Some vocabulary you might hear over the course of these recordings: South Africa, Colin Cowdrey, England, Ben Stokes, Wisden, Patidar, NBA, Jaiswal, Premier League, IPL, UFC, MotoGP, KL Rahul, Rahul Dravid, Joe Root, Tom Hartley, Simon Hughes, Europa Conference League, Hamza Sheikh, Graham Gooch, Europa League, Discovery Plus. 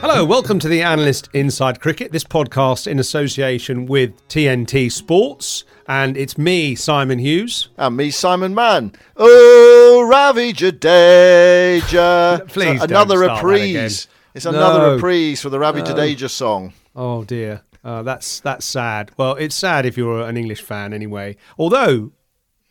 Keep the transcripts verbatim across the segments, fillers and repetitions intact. Hello, welcome to the Analyst Inside Cricket, this podcast in association with T N T Sports. And it's me, Simon Hughes. And me, Simon Mann. Oh, Ravindra Jadeja. Please so, another don't start reprise. That again. It's another no. reprise for the Ravi no. Jadeja song. Oh, dear. Uh, that's that's sad. Well, it's sad if you're an English fan anyway. Although,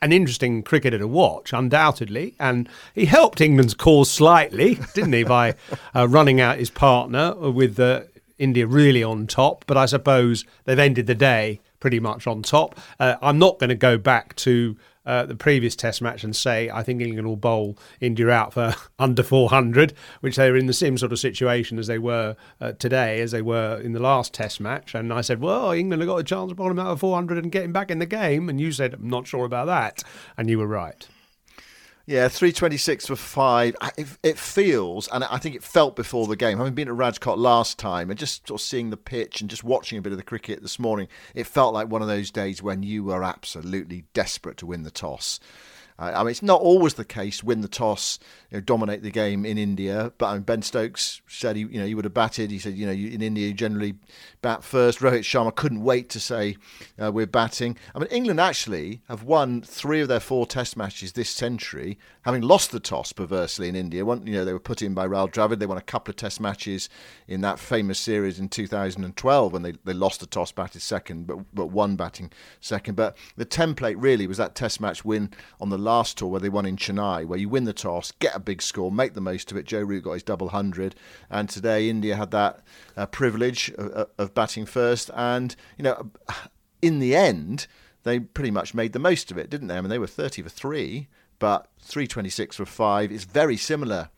an interesting cricketer to watch, undoubtedly. And he helped England's cause slightly, didn't he, by uh, running out his partner with uh, India really on top. But I suppose they've ended the day pretty much on top. Uh, I'm not going to go back to Uh, the previous test match and say I think England will bowl India out for under four hundred, which they were in the same sort of situation as they were uh, today, as they were in the last test match. And I said, well, England have got a chance of bowling out for four hundred and getting back in the game. And you said, I'm not sure about that. And you were right. Yeah, three twenty-six for five. It, it feels, and I think it felt before the game, having been at Rajkot last time and just sort of seeing the pitch and just watching a bit of the cricket this morning, it felt like one of those days when you were absolutely desperate to win the toss. Uh, I mean, it's not always the case, win the toss, you know, dominate the game in India. But I mean, Ben Stokes said he, you know, he would have batted. He said, you know, you, in India, you generally bat first. Rohit Sharma couldn't wait to say uh, we're batting. I mean, England actually have won three of their four test matches this century, having lost the toss perversely in India. One, you know, they were put in by Rahul Dravid. They won a couple of test matches in that famous series in two thousand twelve when they, they lost the toss, batted second, but, but won batting second. But the template really was that test match win on the last tour where they won in Chennai, where you win the toss, get a big score, make the most of it. Joe Root got his double hundred, and today India had that uh, privilege of, of batting first, and you know, in the end, they pretty much made the most of it, didn't they? I mean, they were thirty for three, but three twenty-six for five. It's very similar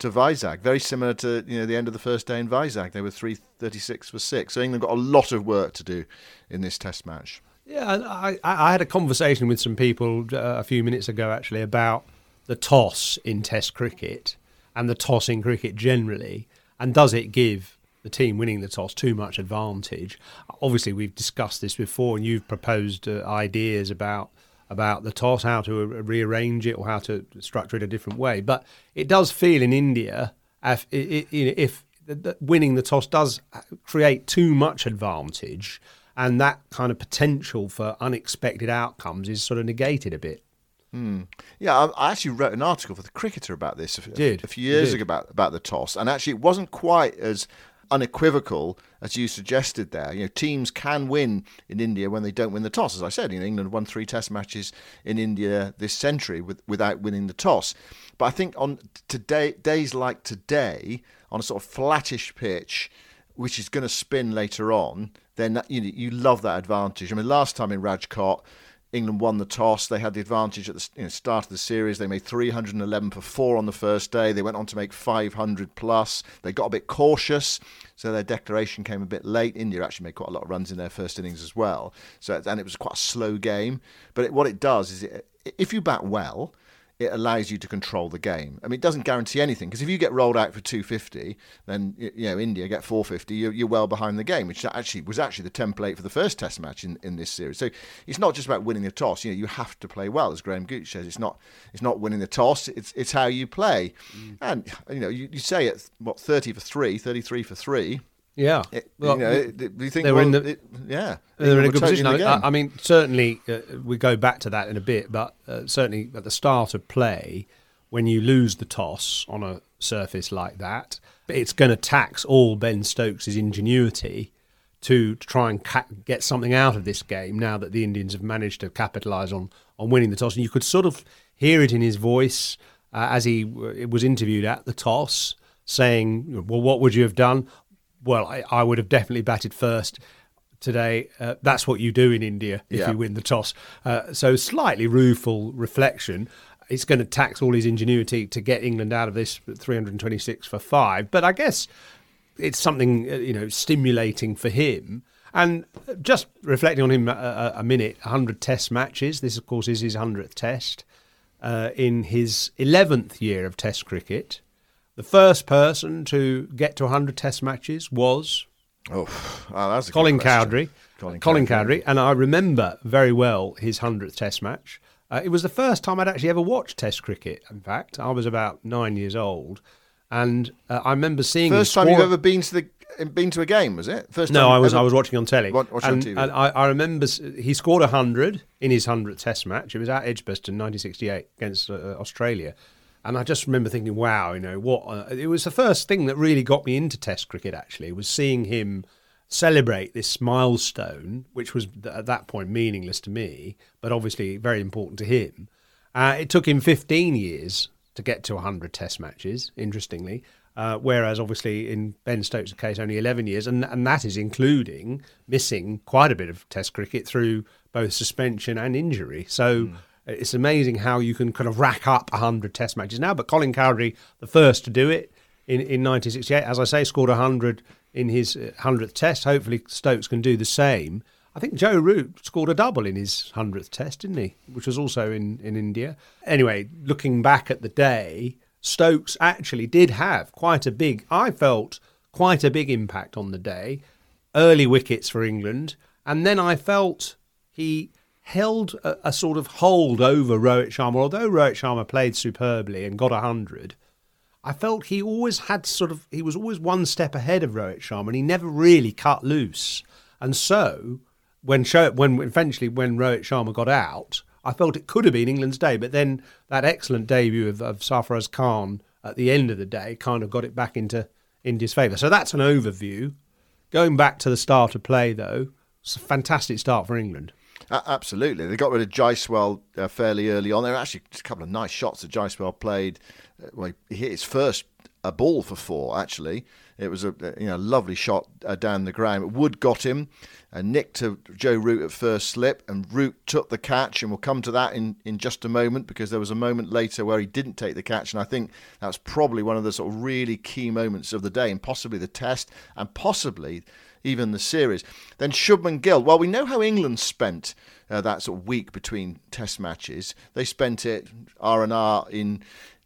to Vizag, very similar to you know the end of the first day in Vizag. They were three thirty-six for six. So England got a lot of work to do in this Test match. Yeah, I, I had a conversation with some people uh, a few minutes ago, actually, about the toss in Test cricket and the toss in cricket generally. And does it give the team winning the toss too much advantage? Obviously, we've discussed this before and you've proposed uh, ideas about about the toss, how to re- rearrange it or how to structure it a different way. But it does feel in India, if, if, if winning the toss does create too much advantage, and that kind of potential for unexpected outcomes is sort of negated a bit. Mm. Yeah, I actually wrote an article for The Cricketer about this a, did. a few years ago about, about the toss. And actually, it wasn't quite as unequivocal as you suggested there. You know, teams can win in India when they don't win the toss. As I said, you know, England won three test matches in India this century with, without winning the toss. But I think on today, days like today, on a sort of flattish pitch, which is going to spin later on, then you know, you love that advantage. I mean, last time in Rajkot, England won the toss. They had the advantage at the you know, start of the series. They made three hundred eleven for four on the first day. They went on to make five hundred plus. They got a bit cautious, so their declaration came a bit late. India actually made quite a lot of runs in their first innings as well. So and it was quite a slow game. But it, what it does is, it, if you bat well, it allows you to control the game. I mean, it doesn't guarantee anything, because if you get rolled out for two fifty, then you know India get four fifty, you're, you're well behind the game, which actually was actually the template for the first Test match in, in this series. So it's not just about winning the toss. You know, you have to play well, as Graham Gooch says. It's not it's not winning the toss. It's it's how you play. Mm. And you know, you, you say at what thirty for three, thirty-three for three. Yeah, it, well, you know, it, it, you think, they're well, in the it, yeah, they're in a good position. I, I mean, certainly uh, we go back to that in a bit, but uh, certainly at the start of play, when you lose the toss on a surface like that, it's going to tax all Ben Stokes' ingenuity to try and ca- get something out of this game. Now that the Indians have managed to capitalise on on winning the toss, and you could sort of hear it in his voice uh, as he w- was interviewed at the toss, saying, "Well, what would you have done?" Well, I, I would have definitely batted first today. Uh, that's what you do in India if yeah. you win the toss. Uh, so slightly rueful reflection. It's going to tax all his ingenuity to get England out of this three hundred twenty-six for five. But I guess it's something, you know, stimulating for him. And just reflecting on him a, a minute, one hundred Test matches. This, of course, is his hundredth Test uh, in his eleventh year of Test cricket. The first person to get to one hundred Test matches was oh, oh, that's a Colin Cowdrey. Colin, Colin Cowdrey. Cowdrey. And I remember very well his hundredth Test match. Uh, it was the first time I'd actually ever watched Test cricket, in fact. I was about nine years old. And uh, I remember seeing... First time score... you've ever been to the been to a game, was it? First time no, I was ever... I was watching on telly. Watch, watch and, on T V. And I, I remember he scored one hundred in his hundredth Test match. It was at Edgbaston, nineteen sixty-eight, against uh, Australia. And I just remember thinking, wow, you know, what? Uh, it was the first thing that really got me into Test cricket, actually, was seeing him celebrate this milestone, which was th- at that point meaningless to me, but obviously very important to him. Uh, it took him fifteen years to get to one hundred Test matches, interestingly, uh, whereas obviously in Ben Stokes' case, only eleven years. And, and that is including missing quite a bit of Test cricket through both suspension and injury. So... Mm. It's amazing how you can kind of rack up one hundred Test matches now. But Colin Cowdrey, the first to do it in, in nineteen sixty-eight, as I say, scored one hundred in his hundredth Test. Hopefully Stokes can do the same. I think Joe Root scored a double in his hundredth Test, didn't he? Which was also in, in India. Anyway, looking back at the day, Stokes actually did have quite a big, I felt, quite a big impact on the day. Early wickets for England. And then I felt he... held a, a sort of hold over Rohit Sharma. Although Rohit Sharma played superbly and got one hundred, I felt he always had sort of, he was always one step ahead of Rohit Sharma, and he never really cut loose. And so, when when eventually when Rohit Sharma got out, I felt it could have been England's day. But then that excellent debut of, of Sarfaraz Khan at the end of the day kind of got it back into India's favour. So that's an overview. Going back to the start of play, though, it's a fantastic start for England. Absolutely. They got rid of Jaiswal uh, fairly early on. There were actually a couple of nice shots that Jaiswal played. Well, he hit his first a ball for four, actually. It was a you know lovely shot uh, down the ground. Wood got him, and nicked to Joe Root at first slip, and Root took the catch, and we'll come to that in, in just a moment, because there was a moment later where he didn't take the catch, and I think that was probably one of the sort of really key moments of the day, and possibly the Test, and possibly... even the series. Then Shubman Gill. Well, we know how England spent uh, that sort of week between Test matches. They spent it R and R in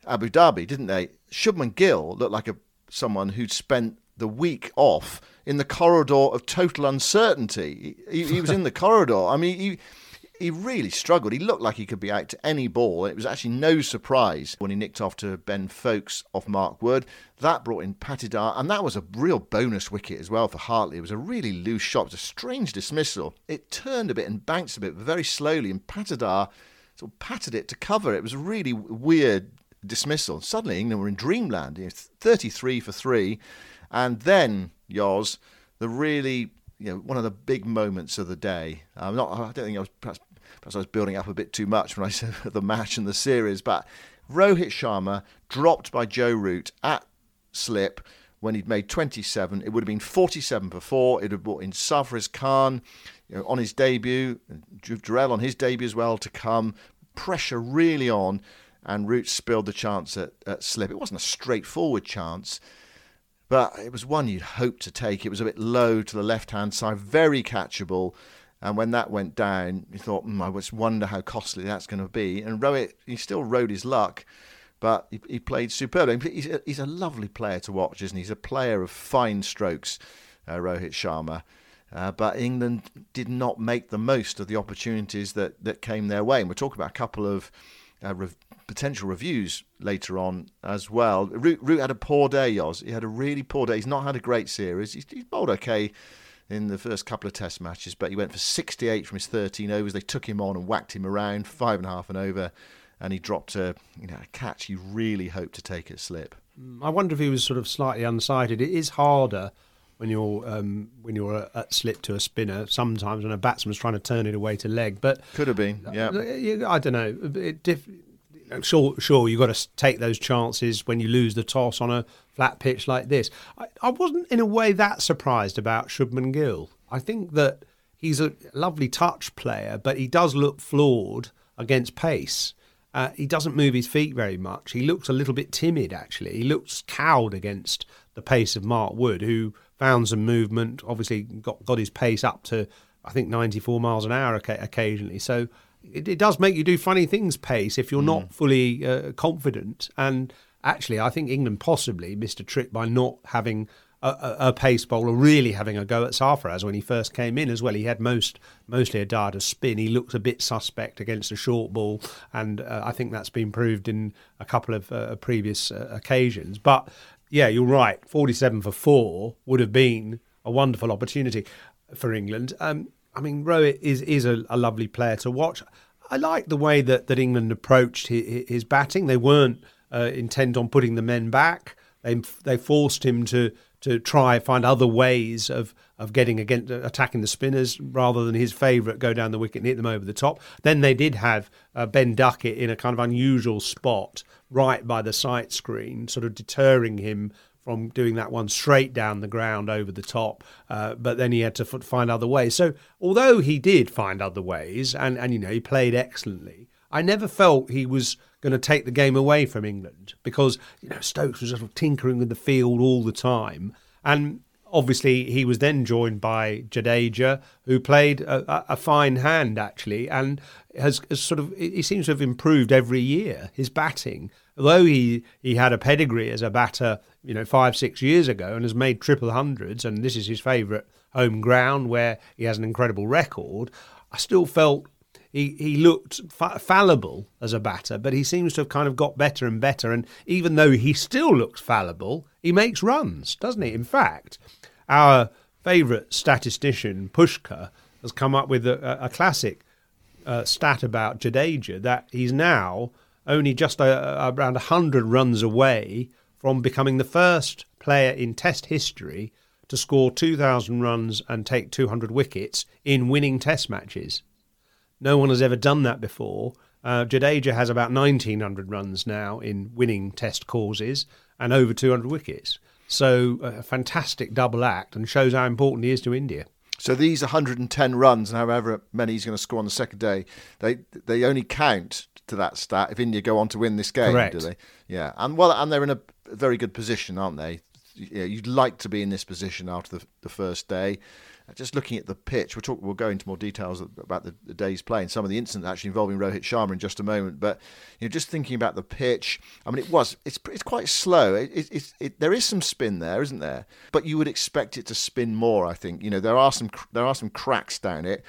Abu Dhabi, didn't they? Shubman Gill looked like a someone who'd spent the week off in the corridor of total uncertainty. He, he was in the corridor. I mean, he... He really struggled. He looked like he could be out to any ball. It was actually no surprise when he nicked off to Ben Stokes off Mark Wood. That brought in Patidar, and that was a real bonus wicket as well for Hartley. It was a really loose shot. It was a strange dismissal. It turned a bit and bounced a bit, but very slowly, and Patidar sort of patted it to cover. It was a really weird dismissal. Suddenly, England were in dreamland. thirty-three for three, and then, Yoz, the really... you know, one of the big moments of the day. I'm not. I don't think I was. Perhaps, perhaps I was building up a bit too much when I said the match and the series. But Rohit Sharma dropped by Joe Root at slip when he'd made twenty-seven. It would have been forty-seven for four. It would have brought in Sarfaraz Khan. you know, on his debut, Jurel on his debut as well to come. Pressure really on, and Root spilled the chance at, at slip. It wasn't a straightforward chance, but it was one you'd hope to take. It was a bit low to the left-hand side, very catchable. And when that went down, you thought, mm, I just wonder how costly that's going to be. And Rohit, he still rode his luck, but he, he played superbly. He's a, he's a lovely player to watch, isn't he? He's a player of fine strokes, uh, Rohit Sharma. Uh, but England did not make the most of the opportunities that, that came their way. And we'll talk about a couple of uh, re- potential reviews later on as well. Root, Root had a poor day, Yoz. He had a really poor day. He's not had a great series. He's, he's bowled okay in the first couple of test matches, but he went for sixty-eight from his thirteen overs. They took him on and whacked him around, five and a half and over, and he dropped a, you know, a catch you really hoped to take at slip. I wonder if he was sort of slightly unsighted. It is harder when you're um, when you're at slip to a spinner sometimes when a batsman's trying to turn it away to leg. But could have been, yeah. I don't know. It diff- Sure, sure. You've got to take those chances when you lose the toss on a flat pitch like this. I, I wasn't in a way that surprised about Shubman Gill. I think that he's a lovely touch player, but he does look flawed against pace. Uh, he doesn't move his feet very much. He looks a little bit timid, actually. He looks cowed against the pace of Mark Wood, who found some movement, obviously got, got his pace up to, I think, ninety-four miles an hour occasionally. So It, it does make you do funny things, pace, if you're mm. not fully uh, confident. And actually, I think England possibly missed a trick by not having a, a, a pace bowler really having a go at Sarfaraz when he first came in as well. He had most mostly a dart of spin. He looked a bit suspect against a short ball, and uh, I think that's been proved in a couple of uh, previous uh, occasions. But, yeah, you're right, forty-seven for four would have been a wonderful opportunity for England. Um I mean, Rohit is is a, a lovely player to watch. I like the way that, that England approached his, his batting. They weren't uh, intent on putting the men back. They they forced him to to try find other ways of of getting against attacking the spinners rather than his favourite go down the wicket and hit them over the top. Then they did have uh, Ben Duckett in a kind of unusual spot right by the sight screen, sort of deterring him from doing that one straight down the ground over the top, uh, but then he had to f- find other ways. So although he did find other ways, and, and you know, he played excellently, I never felt he was going to take the game away from England because, you know, Stokes was sort of tinkering with the field all the time. And obviously he was then joined by Jadeja, who played a, a fine hand, actually, and has, has sort of, he seems to have improved every year, his batting. Although he, he had a pedigree as a batter, you know, five, six years ago and has made triple hundreds, and this is his favourite home ground where he has an incredible record, I still felt he, he looked fa- fallible as a batter, but he seems to have kind of got better and better. And even though he still looks fallible, he makes runs, doesn't he? In fact, our favourite statistician, Pushkar, has come up with a, a classic uh, stat about Jadeja, that he's now only just uh, around one hundred runs away from becoming the first player in Test history to score two thousand runs and take two hundred wickets in winning Test matches. No one has ever done that before. Uh, Jadeja has about nineteen hundred runs now in winning Test causes and over two hundred wickets. So a fantastic double act, and shows how important he is to India. So these one hundred ten runs, and however many he's going to score on the second day, they they only count to that stat if India go on to win this game. Correct. Do they? Yeah, and well, and they're in a very good position, aren't they? Yeah, you'd like to be in this position after the, the first day. Just looking at the pitch, we'll talk. We'll go into more details about the, the day's play and some of the incidents actually involving Rohit Sharma in just a moment. But you know, just thinking about the pitch, I mean, it was it's it's quite slow. It, it, it, it, there is some spin there, isn't there? But you would expect it to spin more. I think you know there are some there are some cracks down it.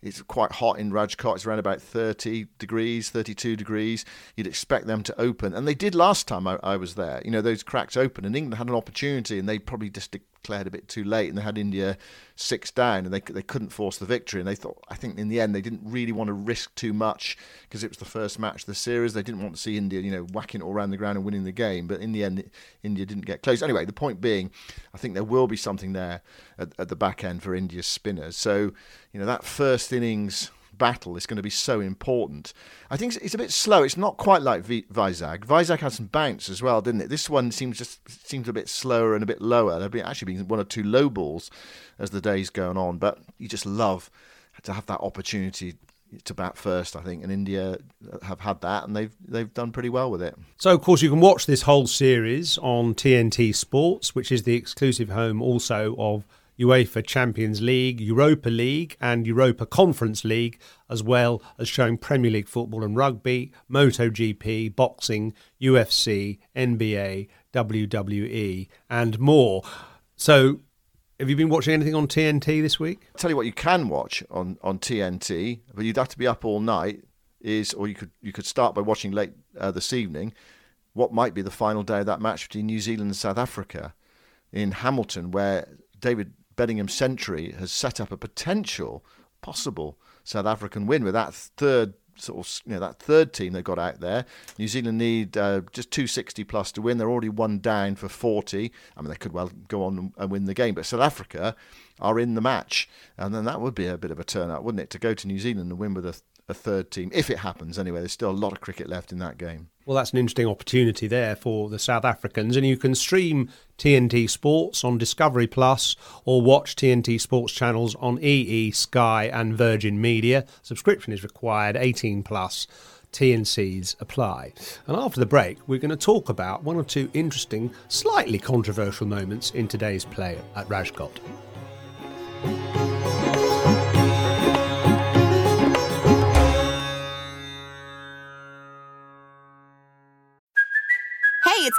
It's quite hot in Rajkot. It's around about thirty degrees, thirty-two degrees. You'd expect them to open. And they did last time I, I was there. You know, those cracks open. And England had an opportunity, and they probably just declared a bit too late. And they had India six down, and they they couldn't force the victory. And they thought, I think in the end, they didn't really want to risk too much because it was the first match of the series. They didn't want to see India, you know, whacking it all around the ground and winning the game. But in the end, India didn't get close. Anyway, the point being, I think there will be something there at, at the back end for India's spinners. So, you know, that first innings battle is going to be so important. I think it's a bit slow. It's not quite like v- Vizag. Vizag had some bounce as well, didn't it? This one seems just seems a bit slower and a bit lower. There'll be actually been one or two low balls as the day's going on, but you just love to have that opportunity to bat first, I think, and India have had that, and they've they've done pretty well with it. So, of course, you can watch this whole series on T N T Sports, which is the exclusive home also of UEFA Champions League, Europa League and Europa Conference League, as well as showing Premier League football and rugby, MotoGP, boxing, U F C, N B A, W W E and more. So, have you been watching anything on T N T this week? I'll tell you what you can watch on, on T N T, but you'd have to be up all night, is, or you could you could start by watching late uh, this evening, what might be the final day of that match between New Zealand and South Africa in Hamilton, where David Bellingham's century has set up a potential, possible South African win with that third sort of you know that third team they've got out there. New Zealand need uh, just two sixty plus to win. They're already one down for forty. I mean, they could well go on and win the game, but South Africa are in the match, and then that would be a bit of a turnout, wouldn't it, to go to New Zealand and win with a, a third team, if it happens anyway. There's still a lot of cricket left in that game. Well, that's an interesting opportunity there for the South Africans, and you can stream T N T Sports on Discovery Plus or watch T N T Sports channels on E E, Sky and Virgin Media. Subscription is required, eighteen plus, T and C's apply. And after the break, we're going to talk about one or two interesting, slightly controversial moments in today's play at Rajkot. It's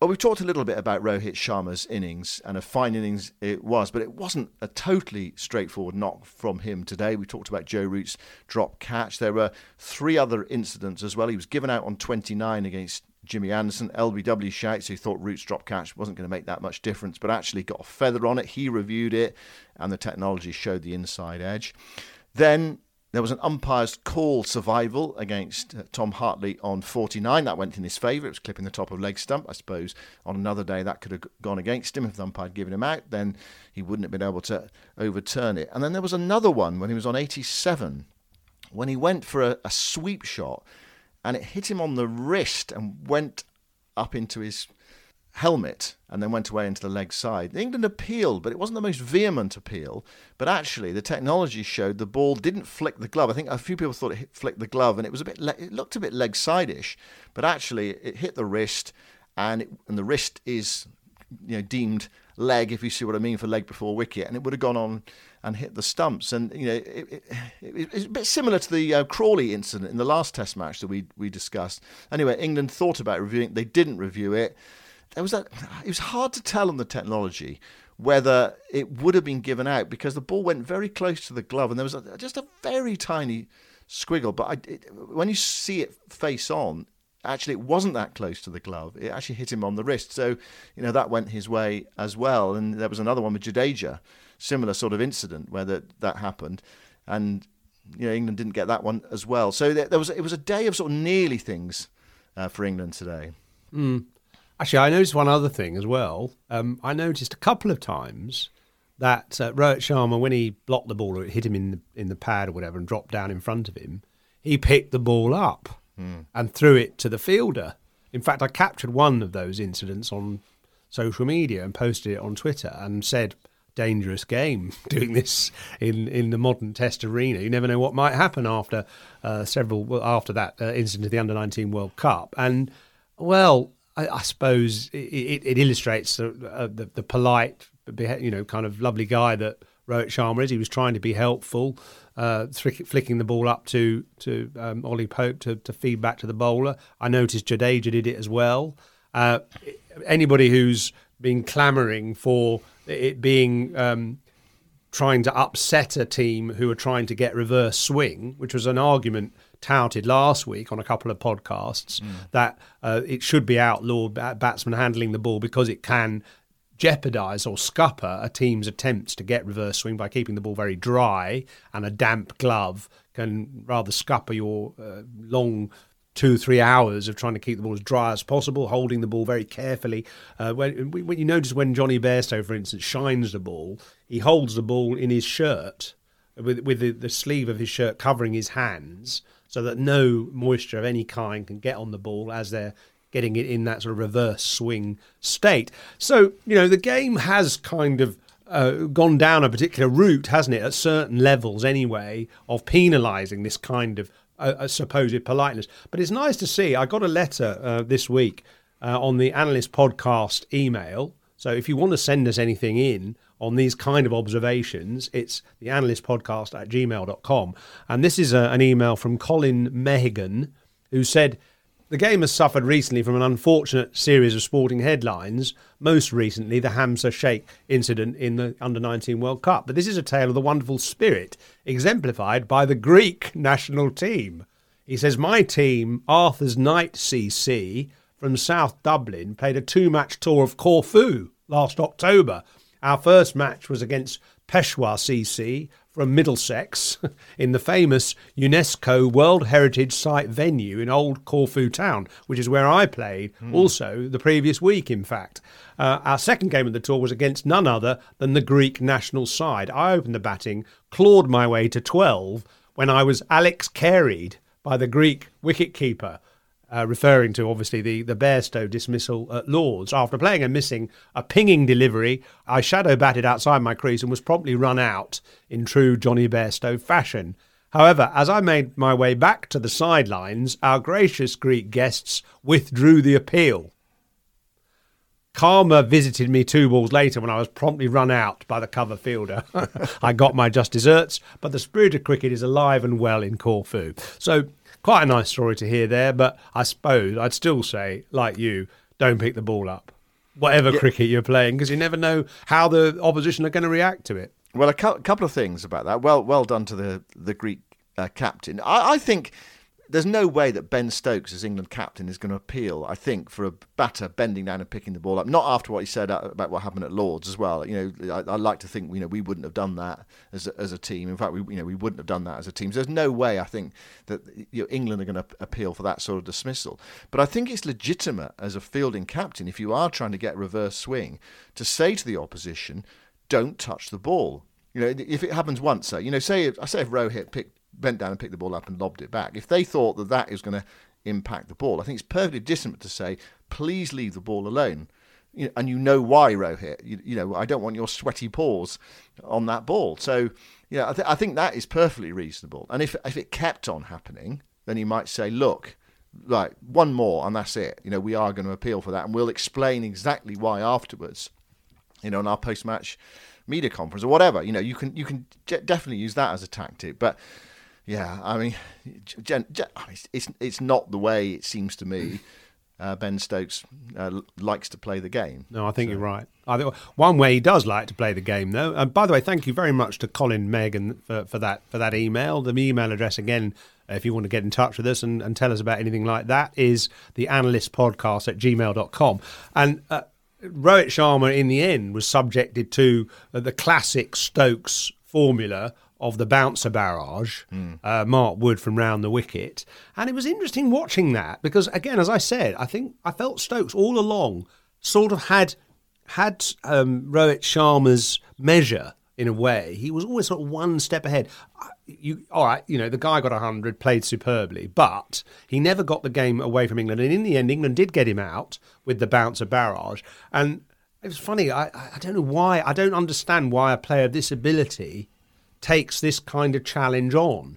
Well, we've talked a little bit about Rohit Sharma's innings, and a fine innings it was, but it wasn't a totally straightforward knock from him today. We talked about Joe Root's drop catch. There were three other incidents as well. He was given out on twenty-nine against Jimmy Anderson. L B W shouts who thought Root's drop catch wasn't going to make that much difference, but actually got a feather on it. He reviewed it, and the technology showed the inside edge. Then there was an umpire's call survival against uh, Tom Hartley on forty-nine. That went in his favour. It was clipping the top of leg stump. I suppose on another day that could have gone against him. If the umpire had given him out, then he wouldn't have been able to overturn it. And then there was another one when he was on eighty-seven, when he went for a, a sweep shot and it hit him on the wrist and went up into his helmet and then went away into the leg side. England appealed, but it wasn't the most vehement appeal. But actually, the technology showed the ball didn't flick the glove. I think a few people thought it hit, flicked the glove, and it was a bit. Le- it looked a bit leg side-ish, but actually, it hit the wrist, and it, and the wrist is, you know, deemed leg, if you see what I mean, for leg before wicket, and it would have gone on and hit the stumps. And you know, it, it, it, it's a bit similar to the uh, Crawley incident in the last Test match that we we discussed. Anyway, England thought about reviewing it. They didn't review it. There was that, it was hard to tell on the technology whether it would have been given out because the ball went very close to the glove and there was a, just a very tiny squiggle. But I, it, when you see it face on, actually it wasn't that close to the glove. It actually hit him on the wrist. So, you know, that went his way as well. And there was another one with Jadeja, similar sort of incident where that, that happened. And, you know, England didn't get that one as well. So there, there was it was a day of sort of nearly things uh, for England today. Mm. Actually, I noticed one other thing as well. Um, I noticed a couple of times that uh, Rohit Sharma, when he blocked the ball or it hit him in the, in the pad or whatever and dropped down in front of him, he picked the ball up mm. and threw it to the fielder. In fact, I captured one of those incidents on social media and posted it on Twitter and said, dangerous game doing this in, in the modern Test arena. You never know what might happen after uh, several well, after that uh, incident of the under nineteen World Cup. And, well... I, I suppose it, it, it illustrates the, uh, the, the polite, you know, kind of lovely guy that Rohit Sharma is. He was trying to be helpful, uh, flick, flicking the ball up to to um, Ollie Pope to, to feed back to the bowler. I noticed Jadeja did it as well. Uh, anybody who's been clamouring for it being um, trying to upset a team who are trying to get reverse swing, which was an argument touted last week on a couple of podcasts, mm. that uh, it should be outlawed, batsmen handling the ball, because it can jeopardise or scupper a team's attempts to get reverse swing by keeping the ball very dry, and a damp glove can rather scupper your uh, long two, three hours of trying to keep the ball as dry as possible, holding the ball very carefully. Uh, when, when you notice when Johnny Bairstow, for instance, shines the ball, he holds the ball in his shirt with, with the, the sleeve of his shirt covering his hands so that no moisture of any kind can get on the ball as they're getting it in that sort of reverse swing state. So, you know, the game has kind of uh, gone down a particular route, hasn't it, at certain levels anyway, of penalising this kind of uh, uh, supposed politeness. But it's nice to see. I got a letter uh, this week uh, on the Analyst Podcast email. So if you want to send us anything in on these kind of observations, it's the analystpodcast at gmail dot com. And this is a, an email from Colin Mehigan, who said, "The game has suffered recently from an unfortunate series of sporting headlines, most recently the Hamza Sheikh incident in the under nineteen World Cup. But this is a tale of the wonderful spirit exemplified by the Greek national team." He says, "My team, Arthur's Knight C C, from South Dublin, played a two-match tour of Corfu last October. Our first match was against Peshawar C C from Middlesex in the famous UNESCO World Heritage Site venue in Old Corfu Town," which is where I played mm. also the previous week, in fact. Uh, our second game of the tour was against none other than the Greek national side. I opened the batting, clawed my way to twelve when I was Alex Carey'd by the Greek wicketkeeper," Uh, referring to, obviously, the, the Bairstow dismissal at Lord's. "After playing and missing a pinging delivery, I shadow-batted outside my crease and was promptly run out in true Johnny Bairstow fashion. However, as I made my way back to the sidelines, our gracious Greek guests withdrew the appeal. Karma visited me two balls later when I was promptly run out by the cover fielder. I got my just desserts, but the spirit of cricket is alive and well in Corfu." So, quite a nice story to hear there, but I suppose I'd still say, like you, don't pick the ball up, whatever yeah. cricket you're playing, because you never know how the opposition are going to react to it. Well, a cu- couple of things about that. Well, well done to the, the Greek uh, captain. I, I think... There's no way that Ben Stokes, as England captain, is going to appeal, I think, for a batter bending down and picking the ball up. Not after what he said about what happened at Lord's as well. You know, I, I like to think, you know, we wouldn't have done that as a, as a team. In fact, we you know we wouldn't have done that as a team. So there's no way, I think, that you know, England are going to appeal for that sort of dismissal. But I think it's legitimate as a fielding captain, if you are trying to get reverse swing, to say to the opposition, don't touch the ball. You know, if it happens once, so, you know, say if, I say if Rohit picked, bent down and picked the ball up and lobbed it back. If they thought that that is going to impact the ball, I think it's perfectly legitimate to say, please leave the ball alone. You know, and you know why, Rohit. You, you know, I don't want your sweaty paws on that ball. So, yeah, I, th- I think that is perfectly reasonable. And if if it kept on happening, then you might say, look, like, one more and that's it. You know, we are going to appeal for that. And we'll explain exactly why afterwards, you know, in our post-match media conference or whatever. You know, you can, you can definitely use that as a tactic. But... yeah, I mean, it's it's not the way it seems to me uh, Ben Stokes uh, likes to play the game. No, I think so. You're right. I think one way he does like to play the game, though. And by the way, thank you very much to Colin Megan for, for that for that email. The email address again, if you want to get in touch with us and, and tell us about anything like that, is the analystpodcast at gmail dot com. And uh, Rohit Sharma, in the end, was subjected to uh, the classic Stokes formula of the bouncer barrage, mm. uh, Mark Wood from round the wicket. And it was interesting watching that because, again, as I said, I think I felt Stokes all along sort of had had um, Rohit Sharma's measure in a way. He was always sort of one step ahead. You, all right, you know, the guy got one hundred, played superbly, but he never got the game away from England. And in the end, England did get him out with the bouncer barrage. And it was funny. I, I don't know why. I don't understand why a player of this ability takes this kind of challenge on.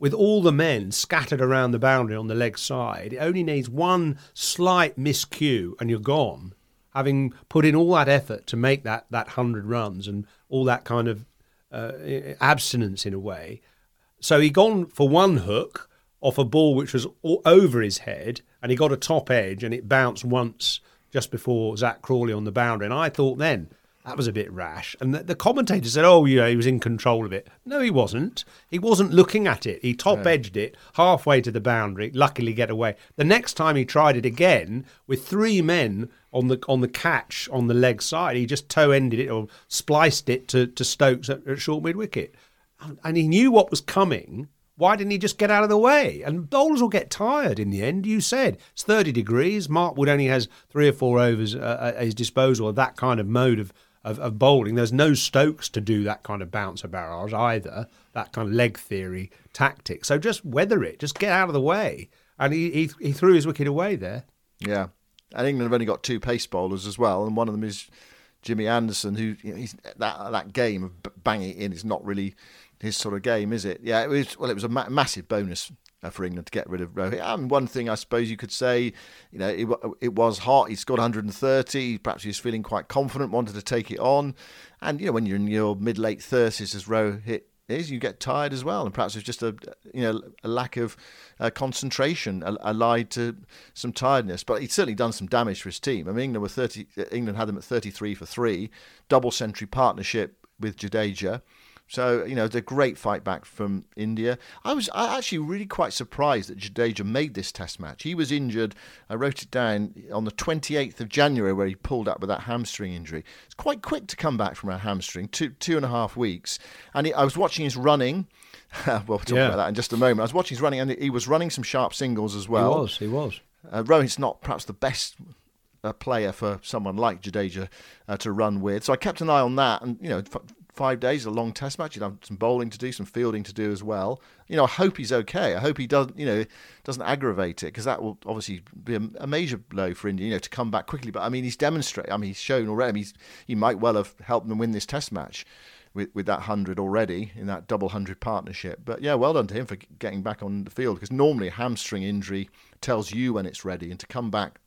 With all the men scattered around the boundary on the leg side, it only needs one slight miscue and you're gone, having put in all that effort to make that that one hundred runs and all that kind of uh, abstinence in a way. So he gone for one hook off a ball which was all over his head, and he got a top edge, and it bounced once just before Zach Crawley on the boundary. And I thought then, that was a bit rash. And the, the commentator said, oh, you know, he was in control of it. No, he wasn't. He wasn't looking at it. He top-edged it halfway to the boundary, luckily get away. The next time he tried it again, with three men on the on the catch on the leg side, he just toe-ended it or spliced it to, to Stokes at, at short mid-wicket. And he knew what was coming. Why didn't he just get out of the way? And bowlers will get tired in the end. You said it's thirty degrees. Mark Wood only has three or four overs uh, at his disposal of that kind of mode of, of, of bowling. There's no Stokes to do that kind of bouncer barrage either, that kind of leg theory tactic. So just weather it. Just get out of the way. And he, he, he threw his wicket away there. Yeah. And England have only got two pace bowlers as well, and one of them is Jimmy Anderson, who you know, he's, that, that game of bang it in is not really his sort of game, is it? Yeah, it was. Well, it was a ma- massive bonus uh, for England to get rid of Rohit. Um, one thing I suppose you could say, you know, it, it was hot. He scored one hundred thirty. Perhaps he was feeling quite confident, wanted to take it on. And, you know, when you're in your mid-late thirties, as Rohit is, you get tired as well. And perhaps it's just a, you know, a lack of uh, concentration allied to some tiredness. But he'd certainly done some damage for his team. I mean, England were thirty. England had them at thirty-three for three, double century partnership with Jadeja. So, you know, it's a great fight back from India. I was I actually really quite surprised that Jadeja made this test match. He was injured, I wrote it down, on the twenty-eighth of January, where he pulled up with that hamstring injury. It's quite quick to come back from a hamstring, two, two and a half weeks. And he, I was watching his running. well, we'll talk yeah. about that in just a moment. I was watching his running, and he was running some sharp singles as well. He was, he was. Uh, Rohit's not perhaps the best uh, player for someone like Jadeja uh, to run with. So I kept an eye on that, and, you know, f- Five days, a long test match. You'd have some bowling to do, some fielding to do as well. You know, I hope he's okay. I hope he doesn't, you know, doesn't aggravate it, because that will obviously be a, a major blow for India, you know, to come back quickly. But I mean, he's demonstrated. I mean, he's shown already. I mean, he's, he might well have helped them win this test match with with that hundred already in that double hundred partnership. But yeah, well done to him for getting back on the field, because normally a hamstring injury tells you when it's ready, and to come back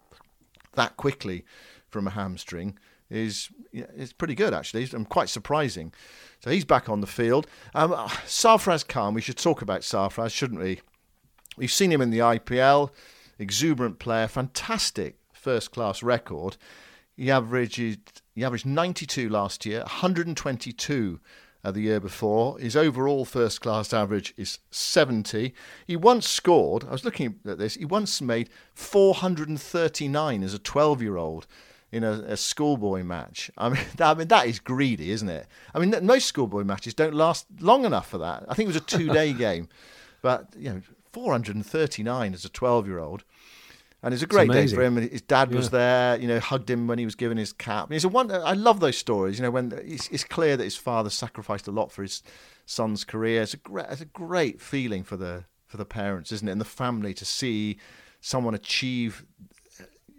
that quickly from a hamstring is is pretty good, actually. I'm quite surprising. So he's back on the field. Um, Sarfaraz Khan, we should talk about Sarfaraz, shouldn't we? We've seen him in the I P L, exuberant player, fantastic first-class record. He averaged, he averaged ninety-two last year, one hundred twenty-two uh, the year before. His overall first-class average is seventy. He once scored, I was looking at this, he once made four hundred thirty-nine as a twelve-year-old. In a, a schoolboy match. I mean, that, I mean, that is greedy, isn't it? I mean, most schoolboy matches don't last long enough for that. I think it was a two-day game. But, you know, four hundred thirty-nine as a twelve-year-old. And it's a great it's day for him. And his dad was yeah. there, you know, hugged him when he was given his cap. I mean, it's a one, I love those stories, you know, when it's, it's clear that his father sacrificed a lot for his son's career. It's a, great, it's a great feeling for the for the parents, isn't it? And the family, to see someone achieve...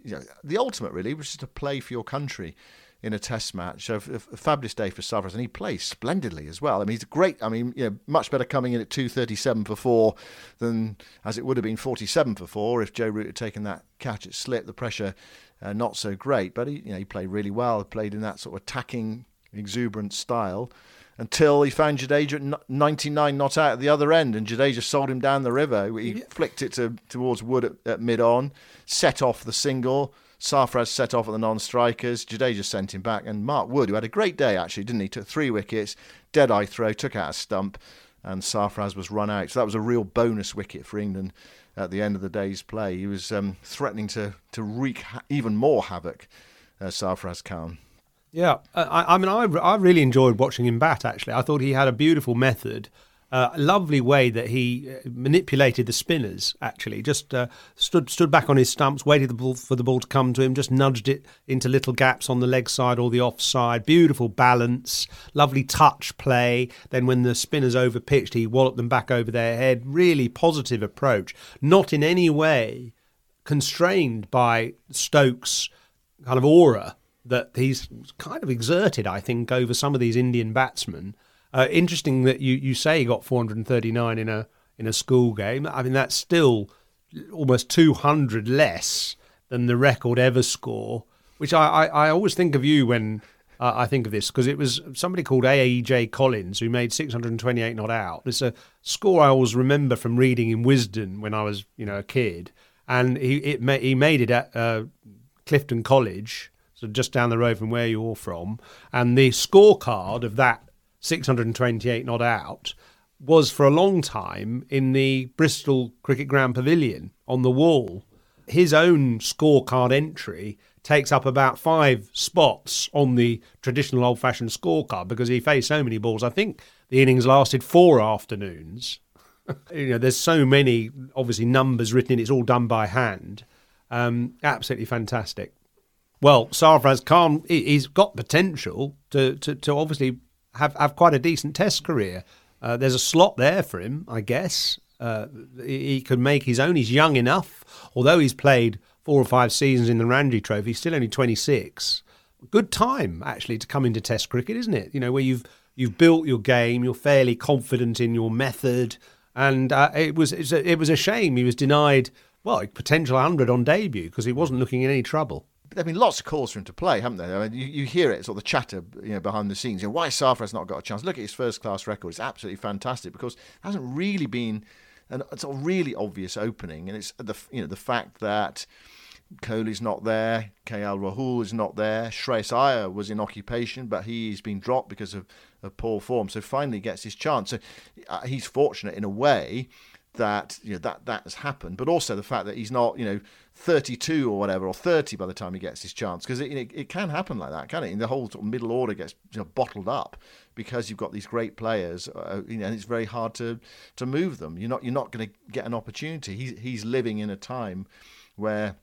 You know, the ultimate, really, was just to play for your country in a test match. So, a, a fabulous day for Sarfaraz, and he plays splendidly as well. I mean, he's great. I mean, you know, much better coming in at two thirty-seven for four than as it would have been forty-seven for four if Joe Root had taken that catch at slip. The pressure, uh, not so great, but he, you know, he played really well. He played in that sort of attacking, exuberant style until he found Jadeja at ninety-nine not out at the other end, and Jadeja sold him down the river. He yeah. flicked it to, towards Wood at, at mid-on, set off the single. Sarfaraz set off at the non-strikers. Jadeja sent him back, and Mark Wood, who had a great day, actually, didn't he? Took three wickets, dead-eye throw, took out a stump, and Sarfaraz was run out. So that was a real bonus wicket for England at the end of the day's play. He was um, threatening to, to wreak ha- even more havoc, uh, Sarfaraz Khan. Yeah, I, I mean, I, I really enjoyed watching him bat, actually. I thought he had a beautiful method, uh, a lovely way that he manipulated the spinners, actually. Just uh, stood stood back on his stumps, waited the ball, for the ball to come to him, just nudged it into little gaps on the leg side or the off side. Beautiful balance, lovely touch play. Then when the spinners overpitched, he walloped them back over their head. Really positive approach. Not in any way constrained by Stokes' kind of aura that he's kind of exerted, I think, over some of these Indian batsmen. Uh, interesting that you, you say he got four hundred thirty-nine in a in a school game. I mean, that's still almost two hundred less than the record ever score, which I, I, I always think of you when uh, I think of this, because it was somebody called A A J Collins who made six hundred twenty-eight not out. It's a score I always remember from reading in Wisden when I was, you know, a kid. And he it ma- he made it at uh, Clifton College, so just down the road from where you're from. And the scorecard of that six hundred twenty-eight not out was for a long time in the Bristol Cricket Ground Pavilion on the wall. His own scorecard entry takes up about five spots on the traditional old-fashioned scorecard because he faced so many balls. I think the innings lasted four afternoons. You know, there's so many, obviously, numbers written in. It's all done by hand. Um, absolutely fantastic. Well, Sarfaraz Khan, he's got potential to, to, to obviously have, have quite a decent test career. Uh, there's a slot there for him, I guess. Uh, he could make his own. He's young enough. Although he's played four or five seasons in the Ranji Trophy, he's still only twenty-six. Good time, actually, to come into test cricket, isn't it? You know, where you've you've built your game, you're fairly confident in your method, and uh, it was it's a, it was a shame he was denied, well, a potential one hundred on debut because he wasn't looking in any trouble. There've been lots of calls for him to play, haven't there? I mean, you, you hear it, sort of the chatter, you know, behind the scenes. You know, why Sarfaraz not got a chance? Look at his first-class record; it's absolutely fantastic because it hasn't really been an it's a really obvious opening, and it's the you know the fact that Kohli's not there, K L Rahul is not there, Shreyas Iyer was in occupation, but he's been dropped because of, of poor form. So finally gets his chance. So uh, he's fortunate in a way that you know that that has happened, but also the fact that he's not you know thirty-two or whatever or thirty by the time he gets his chance, because it, it it can happen like that, can it? And the whole sort of middle order gets you know, bottled up because you've got these great players, uh, you know, and it's very hard to to move them. You're not you're not going to get an opportunity. He's he's living in a time where